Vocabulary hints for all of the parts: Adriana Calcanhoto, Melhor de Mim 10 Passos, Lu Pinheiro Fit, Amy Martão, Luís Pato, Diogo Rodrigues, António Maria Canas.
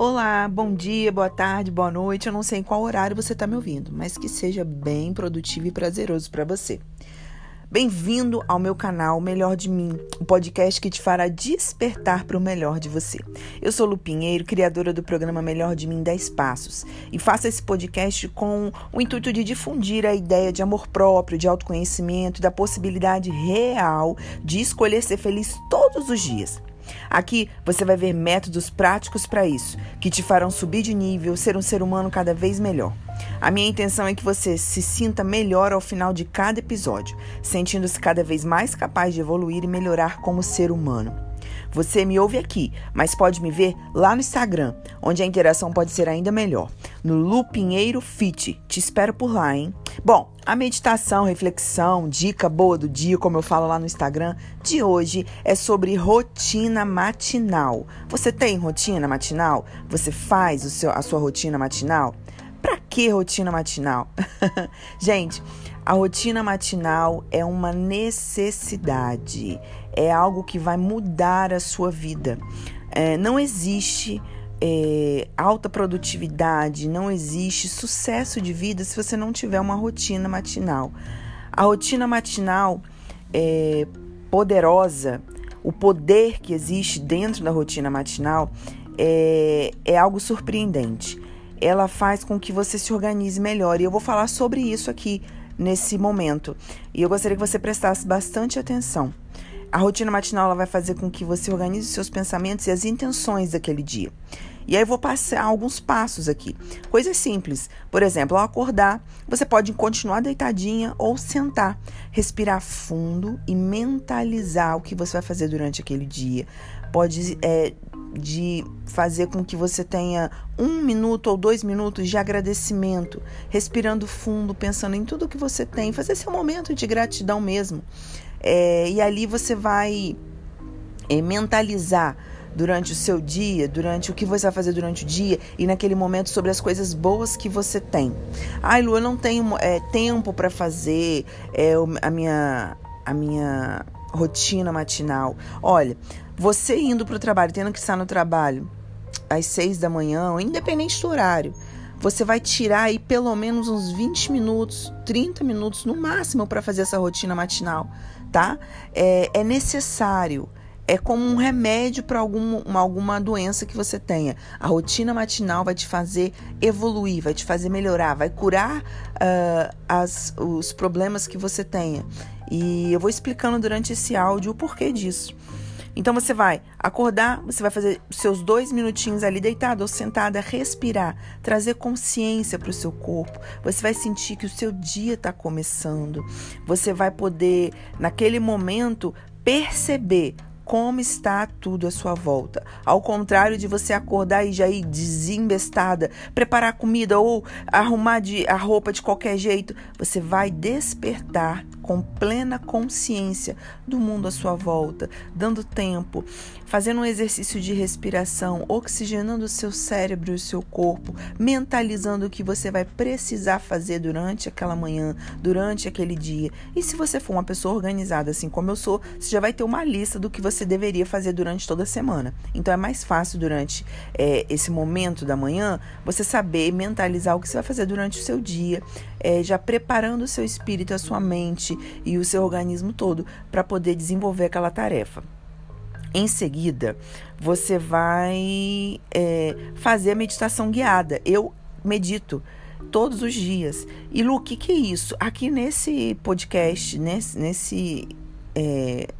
Olá, bom dia, boa tarde, boa noite, eu não sei em qual horário você está me ouvindo, mas que seja bem produtivo e prazeroso para você. Bem-vindo ao meu canal Melhor de Mim, o podcast que te fará despertar para o melhor de você. Eu sou Lu Pinheiro, criadora do programa Melhor de Mim 10 Passos, e faço esse podcast com o intuito de difundir a ideia de amor próprio, de autoconhecimento e da possibilidade real de escolher ser feliz todos os dias. Aqui você vai ver métodos práticos para isso, que te farão subir de nível, ser um ser humano cada vez melhor. A minha intenção é que você se sinta melhor ao final de cada episódio, sentindo-se cada vez mais capaz de evoluir e melhorar como ser humano. Você me ouve aqui, mas pode me ver lá no Instagram, onde a interação pode ser ainda melhor. No Lu Pinheiro Fit. Te espero por lá, hein? Bom, a meditação, reflexão, dica boa do dia, como eu falo lá no Instagram, de hoje é sobre rotina matinal. Você tem rotina matinal? Você faz a sua rotina matinal? Pra que rotina matinal? Gente, a rotina matinal é uma necessidade, é algo que vai mudar a sua vida. Não existe alta produtividade, não existe sucesso de vida se você não tiver uma rotina matinal. A rotina matinal é poderosa, o poder que existe dentro da rotina matinal é algo surpreendente. Ela faz com que você se organize melhor, e eu vou falar sobre isso aqui nesse momento, e eu gostaria que você prestasse bastante atenção. A rotina matinal ela vai fazer com que você organize os seus pensamentos e as intenções daquele dia. E aí eu vou passar alguns passos aqui. Coisas simples. Por exemplo, ao acordar, você pode continuar deitadinha ou sentar. Respirar fundo e mentalizar o que você vai fazer durante aquele dia. Pode de fazer com que você tenha 1 minuto ou 2 minutos de agradecimento, respirando fundo, pensando em tudo que você tem, fazer seu momento de gratidão mesmo. E ali você vai mentalizar durante o seu dia, durante o que você vai fazer durante o dia e naquele momento sobre as coisas boas que você tem. Ai, Lu, eu não tenho tempo para fazer a minha rotina matinal. Olha, você indo para o trabalho, tendo que estar no trabalho às 6 da manhã, independente do horário, você vai tirar aí pelo menos uns 20 minutos, 30 minutos no máximo para fazer essa rotina matinal, tá? É necessário, é como um remédio para alguma doença que você tenha. A rotina matinal vai te fazer evoluir, vai te fazer melhorar, vai curar os problemas que você tenha. E eu vou explicando durante esse áudio o porquê disso. Então você vai acordar, você vai fazer seus 2 minutinhos ali deitada ou sentada, respirar, trazer consciência para o seu corpo. Você vai sentir que o seu dia está começando. Você vai poder, naquele momento, perceber como está tudo à sua volta. Ao contrário de você acordar e já ir desembestada, preparar comida ou arrumar a roupa de qualquer jeito, você vai despertar com plena consciência do mundo à sua volta, dando tempo, fazendo um exercício de respiração, oxigenando o seu cérebro e o seu corpo, mentalizando o que você vai precisar fazer durante aquela manhã, durante aquele dia. E se você for uma pessoa organizada, assim como eu sou, você já vai ter uma lista do que você deveria fazer durante toda a semana. Então é mais fácil durante esse momento da manhã, você saber mentalizar o que você vai fazer durante o seu dia, já preparando o seu espírito, a sua mente e o seu organismo todo para poder desenvolver aquela tarefa. Em seguida, você vai fazer a meditação guiada. Eu medito todos os dias. E Lu, o que é isso? Aqui nesse podcast,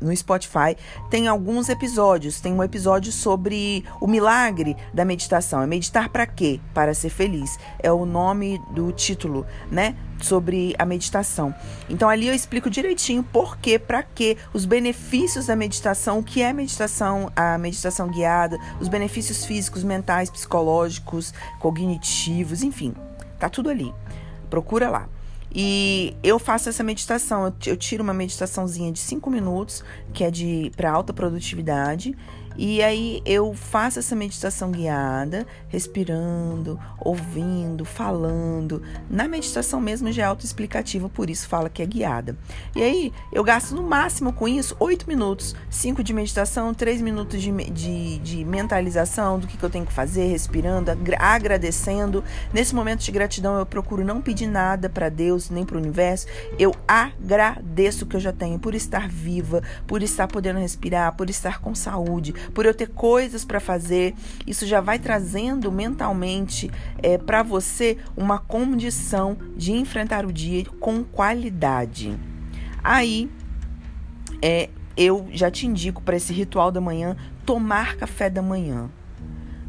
no Spotify, tem alguns episódios. Tem um episódio sobre o milagre da meditação. É meditar para quê? Para ser feliz. É o nome do título, né? Sobre a meditação. Então ali eu explico direitinho por quê, para quê, os benefícios da meditação, o que é meditação, a meditação guiada, os benefícios físicos, mentais, psicológicos, cognitivos, enfim, tá tudo ali. Procura lá. E eu faço essa meditação, eu tiro uma meditaçãozinha de 5 minutos, que é para alta produtividade, E aí eu faço essa meditação guiada, respirando, ouvindo, falando. Na meditação mesmo já é autoexplicativa, por isso fala que é guiada. E aí eu gasto no máximo com isso 8 minutos, 5 de meditação, 3 minutos de mentalização do que eu tenho que fazer, respirando, agradecendo. Nesse momento de gratidão eu procuro não pedir nada para Deus nem para o universo. Eu agradeço o que eu já tenho por estar viva, por estar podendo respirar, por estar com saúde, por eu ter coisas para fazer. Isso já vai trazendo mentalmente para você uma condição de enfrentar o dia com qualidade. Aí eu já te indico para esse ritual da manhã, tomar café da manhã.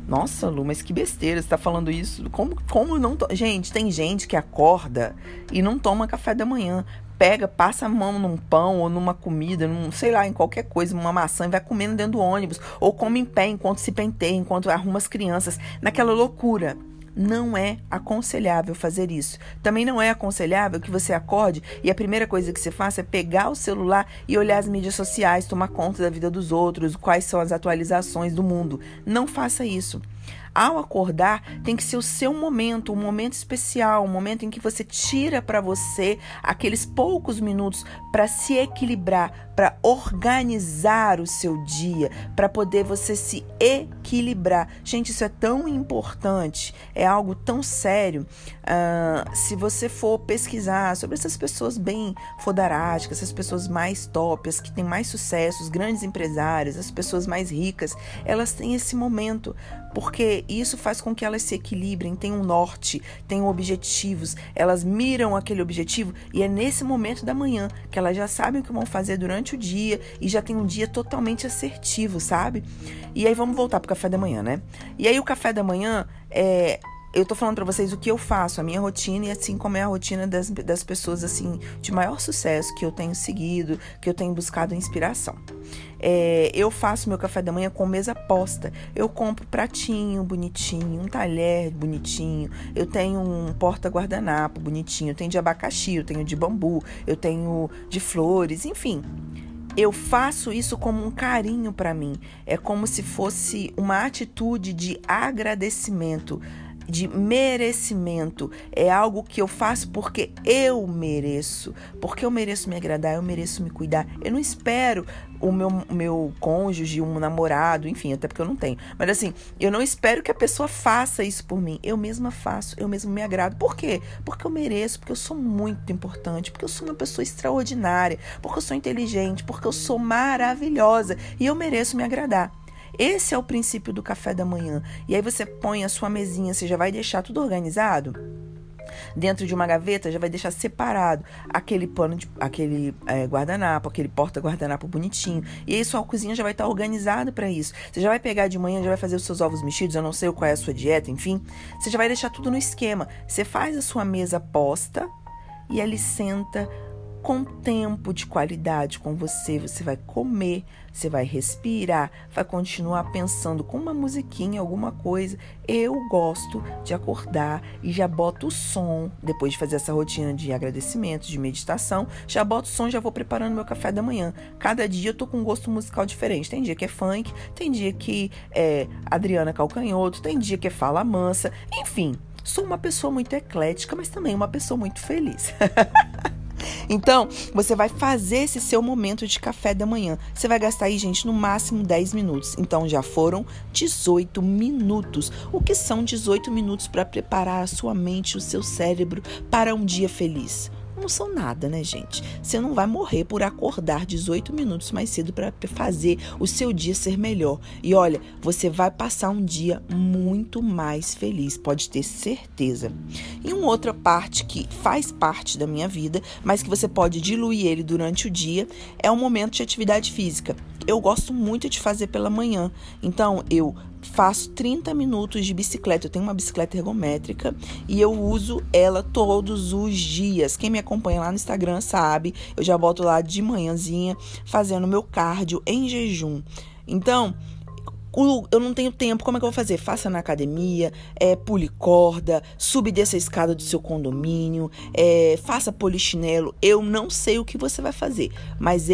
Nossa, Lu, mas que besteira, você tá falando isso. Como não... Gente, tem gente que acorda e não toma café da manhã. Pega, passa a mão num pão ou numa comida, sei lá, em qualquer coisa, uma maçã, e vai comendo dentro do ônibus. Ou come em pé enquanto se penteia, enquanto arruma as crianças. Naquela loucura. Não é aconselhável fazer isso. Também não é aconselhável que você acorde e a primeira coisa que você faça é pegar o celular e olhar as mídias sociais, tomar conta da vida dos outros, quais são as atualizações do mundo. Não faça isso. Ao acordar, tem que ser o seu momento, um momento especial, um momento em que você tira para você aqueles poucos minutos para se equilibrar, para organizar o seu dia, para poder você se equilibrar. Gente, isso é tão importante, é algo tão sério. Se você for pesquisar sobre essas pessoas bem fodarásticas, essas pessoas mais top, as que têm mais sucesso, os grandes empresários, as pessoas mais ricas, elas têm esse momento, porque isso faz com que elas se equilibrem, tenham um norte, tenham objetivos, elas miram aquele objetivo e é nesse momento da manhã que elas já sabem o que vão fazer durante o dia e já tem um dia totalmente assertivo, sabe? E aí vamos voltar pro café da manhã, né? E aí o café da manhã é... Eu tô falando pra vocês o que eu faço, a minha rotina, e assim como é a rotina das pessoas assim de maior sucesso que eu tenho seguido, que eu tenho buscado inspiração. Eu faço meu café da manhã com mesa posta. Eu compro pratinho bonitinho, um talher bonitinho, eu tenho um porta-guardanapo bonitinho, eu tenho de abacaxi, eu tenho de bambu, eu tenho de flores, enfim... Eu faço isso como um carinho pra mim. É como se fosse uma atitude de agradecimento, de merecimento. É algo que eu faço porque eu mereço. Porque eu mereço me agradar, eu mereço me cuidar. Eu não espero o meu cônjuge, um namorado, enfim, até porque eu não tenho. Mas assim, eu não espero que a pessoa faça isso por mim. Eu mesma faço, eu mesma me agrado. Por quê? Porque eu mereço, porque eu sou muito importante, porque eu sou uma pessoa extraordinária, porque eu sou inteligente, porque eu sou maravilhosa e eu mereço me agradar. Esse é o princípio do café da manhã. E aí você põe a sua mesinha, você já vai deixar tudo organizado. Dentro de uma gaveta, já vai deixar separado aquele pano, aquele guardanapo, aquele porta-guardanapo bonitinho. E aí sua cozinha já vai estar organizada para isso. Você já vai pegar de manhã, já vai fazer os seus ovos mexidos, eu não sei qual é a sua dieta, enfim. Você já vai deixar tudo no esquema. Você faz a sua mesa posta e ali senta com tempo de qualidade com você. Você vai comer, você vai respirar, vai continuar pensando com uma musiquinha, alguma coisa. Eu gosto de acordar e já boto o som, depois de fazer essa rotina de agradecimento, de meditação, já boto o som, já vou preparando meu café da manhã. Cada dia eu tô com um gosto musical diferente. Tem dia que é funk, tem dia que é Adriana Calcanhoto, tem dia que é fala mansa, enfim. Sou uma pessoa muito eclética, mas também uma pessoa muito feliz. Então, você vai fazer esse seu momento de café da manhã. Você vai gastar aí, gente, no máximo 10 minutos. Então, já foram 18 minutos. O que são 18 minutos para preparar a sua mente, o seu cérebro para um dia feliz? Não são nada, né, gente? Você não vai morrer por acordar 18 minutos mais cedo para fazer o seu dia ser melhor. E olha, você vai passar um dia muito mais feliz, pode ter certeza. E uma outra parte que faz parte da minha vida, mas que você pode diluir ele durante o dia, é o momento de atividade física. Eu gosto muito de fazer pela manhã, então eu faço 30 minutos de bicicleta. Eu tenho uma bicicleta ergométrica e eu uso ela todos os dias. Quem me acompanha lá no Instagram sabe, eu já boto lá de manhãzinha fazendo meu cardio em jejum. Então, eu não tenho tempo, como é que eu vou fazer? Faça na academia, pule corda, suba e desça a escada do seu condomínio, faça polichinelo. Eu não sei o que você vai fazer, mas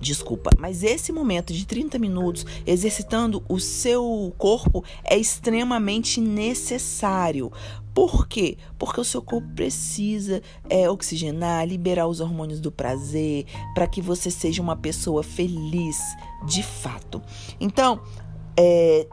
desculpa. Mas esse momento de 30 minutos exercitando o seu corpo é extremamente necessário. Por quê? Porque o seu corpo precisa oxigenar, liberar os hormônios do prazer, para que você seja uma pessoa feliz de fato. Então,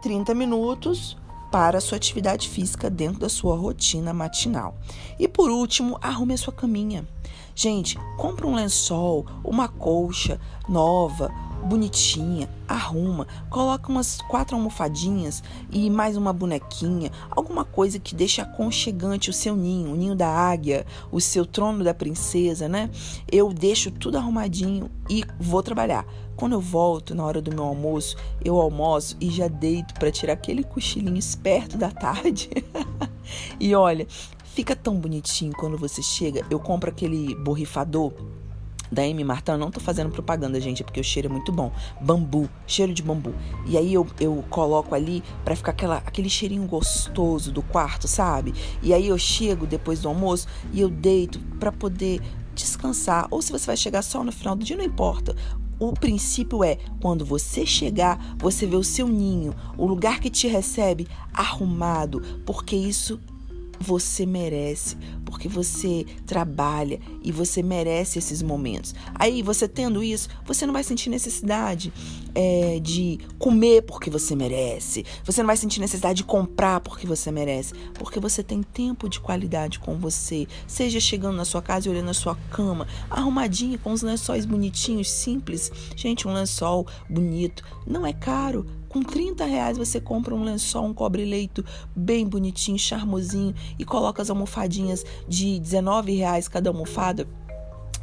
30 minutos para a sua atividade física dentro da sua rotina matinal. E por último, arrume a sua caminha. Gente, compra um lençol, uma colcha nova, bonitinha, arruma, coloca umas 4 almofadinhas e mais uma bonequinha, alguma coisa que deixe aconchegante o seu ninho, o ninho da águia, o seu trono da princesa, né? Eu deixo tudo arrumadinho e vou trabalhar. Quando eu volto na hora do meu almoço, eu almoço e já deito para tirar aquele cochilinho esperto da tarde. E olha, fica tão bonitinho quando você chega. Eu compro aquele borrifador da Amy Martão, não tô fazendo propaganda, gente, é porque o cheiro é muito bom, bambu, cheiro de bambu, e aí eu coloco ali pra ficar aquele cheirinho gostoso do quarto, sabe? E aí eu chego depois do almoço e eu deito pra poder descansar, ou se você vai chegar só no final do dia, não importa. O princípio é, quando você chegar, você vê o seu ninho, o lugar que te recebe arrumado, porque isso você merece, porque você trabalha e você merece esses momentos. Aí, você tendo isso, você não vai sentir necessidade de comer porque você merece. Você não vai sentir necessidade de comprar porque você merece. Porque você tem tempo de qualidade com você. Seja chegando na sua casa e olhando a sua cama, arrumadinha, com os lençóis bonitinhos, simples. Gente, um lençol bonito não é caro. Com R$30 você compra um lençol, um cobre-leito bem bonitinho, charmosinho, e coloca as almofadinhas de R$19 cada almofada,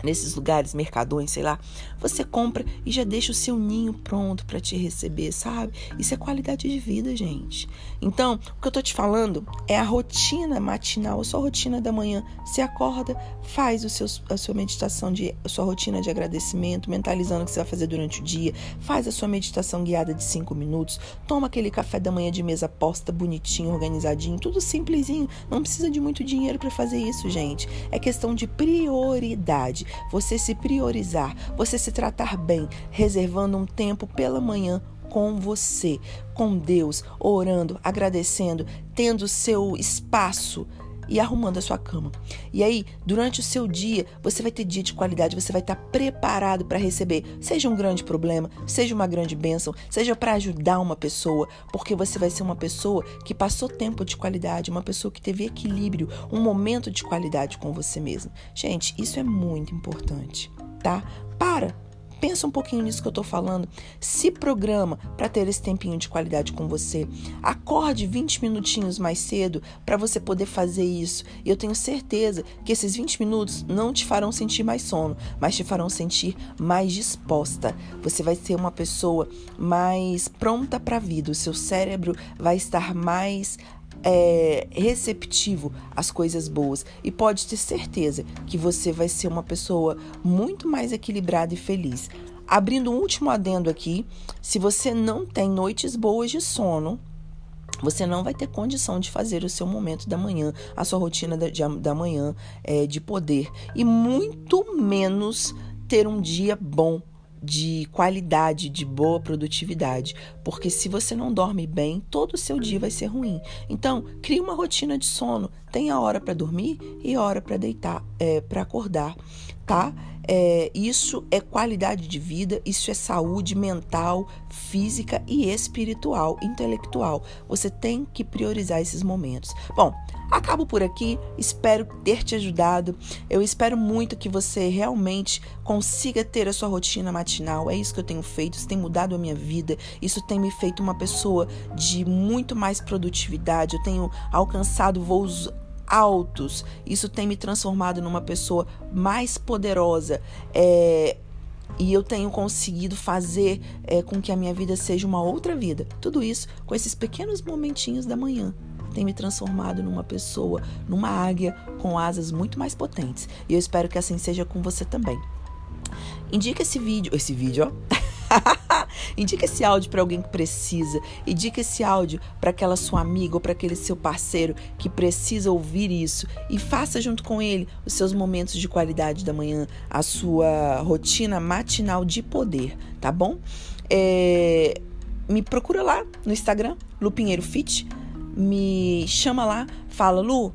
nesses lugares, mercadões, sei lá. Você compra e já deixa o seu ninho pronto para te receber, sabe? Isso é qualidade de vida, gente. Então, o que eu tô te falando é a rotina matinal, a sua rotina da manhã. Você acorda, faz a sua meditação, a sua rotina de agradecimento, mentalizando o que você vai fazer durante o dia, faz a sua meditação guiada de 5 minutos, toma aquele café da manhã de mesa posta, bonitinho, organizadinho, tudo simplesinho. Não precisa de muito dinheiro para fazer isso, gente. É questão de prioridade. Você se priorizar, você se tratar bem, reservando um tempo pela manhã com você, com Deus, orando, agradecendo, tendo seu espaço e arrumando a sua cama. E aí, durante o seu dia, você vai ter dia de qualidade, você vai estar preparado para receber, seja um grande problema, seja uma grande bênção, seja para ajudar uma pessoa, porque você vai ser uma pessoa que passou tempo de qualidade, uma pessoa que teve equilíbrio, um momento de qualidade com você mesmo. Gente, isso é muito importante, tá? Pensa um pouquinho nisso que eu tô falando. Se programa para ter esse tempinho de qualidade com você. Acorde 20 minutinhos mais cedo para você poder fazer isso. E eu tenho certeza que esses 20 minutos não te farão sentir mais sono, mas te farão sentir mais disposta. Você vai ser uma pessoa mais pronta para a vida. O seu cérebro vai estar mais receptivo às coisas boas, e pode ter certeza que você vai ser uma pessoa muito mais equilibrada e feliz. Abrindo um último adendo aqui, se você não tem noites boas de sono, você não vai ter condição de fazer o seu momento da manhã, a sua rotina da manhã de poder, e muito menos ter um dia bom de qualidade, de boa produtividade, porque se você não dorme bem, todo o seu dia vai ser ruim. Então, crie uma rotina de sono, tenha hora para dormir e hora para deitar, para acordar, tá? Isso é qualidade de vida, isso é saúde mental, física e espiritual, intelectual. Você tem que priorizar esses momentos. Bom, acabo por aqui, espero ter te ajudado. Eu espero muito que você realmente consiga ter a sua rotina matinal. É isso que eu tenho feito, isso tem mudado a minha vida, isso tem me feito uma pessoa de muito mais produtividade. Eu tenho alcançado voos altos, isso tem me transformado numa pessoa mais poderosa. E eu tenho conseguido fazer com que a minha vida seja uma outra vida. Tudo isso com esses pequenos momentinhos da manhã. Tem me transformado numa pessoa, numa águia com asas muito mais potentes. E eu espero que assim seja com você também. Indica esse vídeo ó. Indica esse áudio para alguém que precisa. Indica esse áudio para aquela sua amiga ou para aquele seu parceiro que precisa ouvir isso. E faça junto com ele os seus momentos de qualidade da manhã, a sua rotina matinal de poder, tá bom? Me procura lá no Instagram, Lu Pinheiro Fit. Me chama lá, fala: Lu,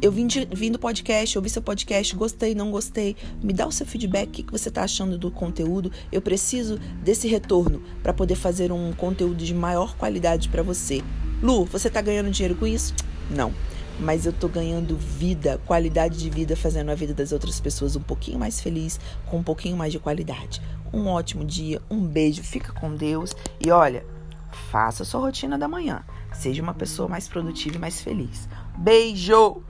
eu vim do podcast, ouvi seu podcast, gostei, não gostei. Me dá o seu feedback, o que você está achando do conteúdo. Eu preciso desse retorno para poder fazer um conteúdo de maior qualidade para você. Lu, você está ganhando dinheiro com isso? Não. Mas eu estou ganhando vida, qualidade de vida, fazendo a vida das outras pessoas um pouquinho mais feliz, com um pouquinho mais de qualidade. Um ótimo dia, um beijo, fica com Deus. E olha, faça a sua rotina da manhã. Seja uma pessoa mais produtiva e mais feliz. Beijo!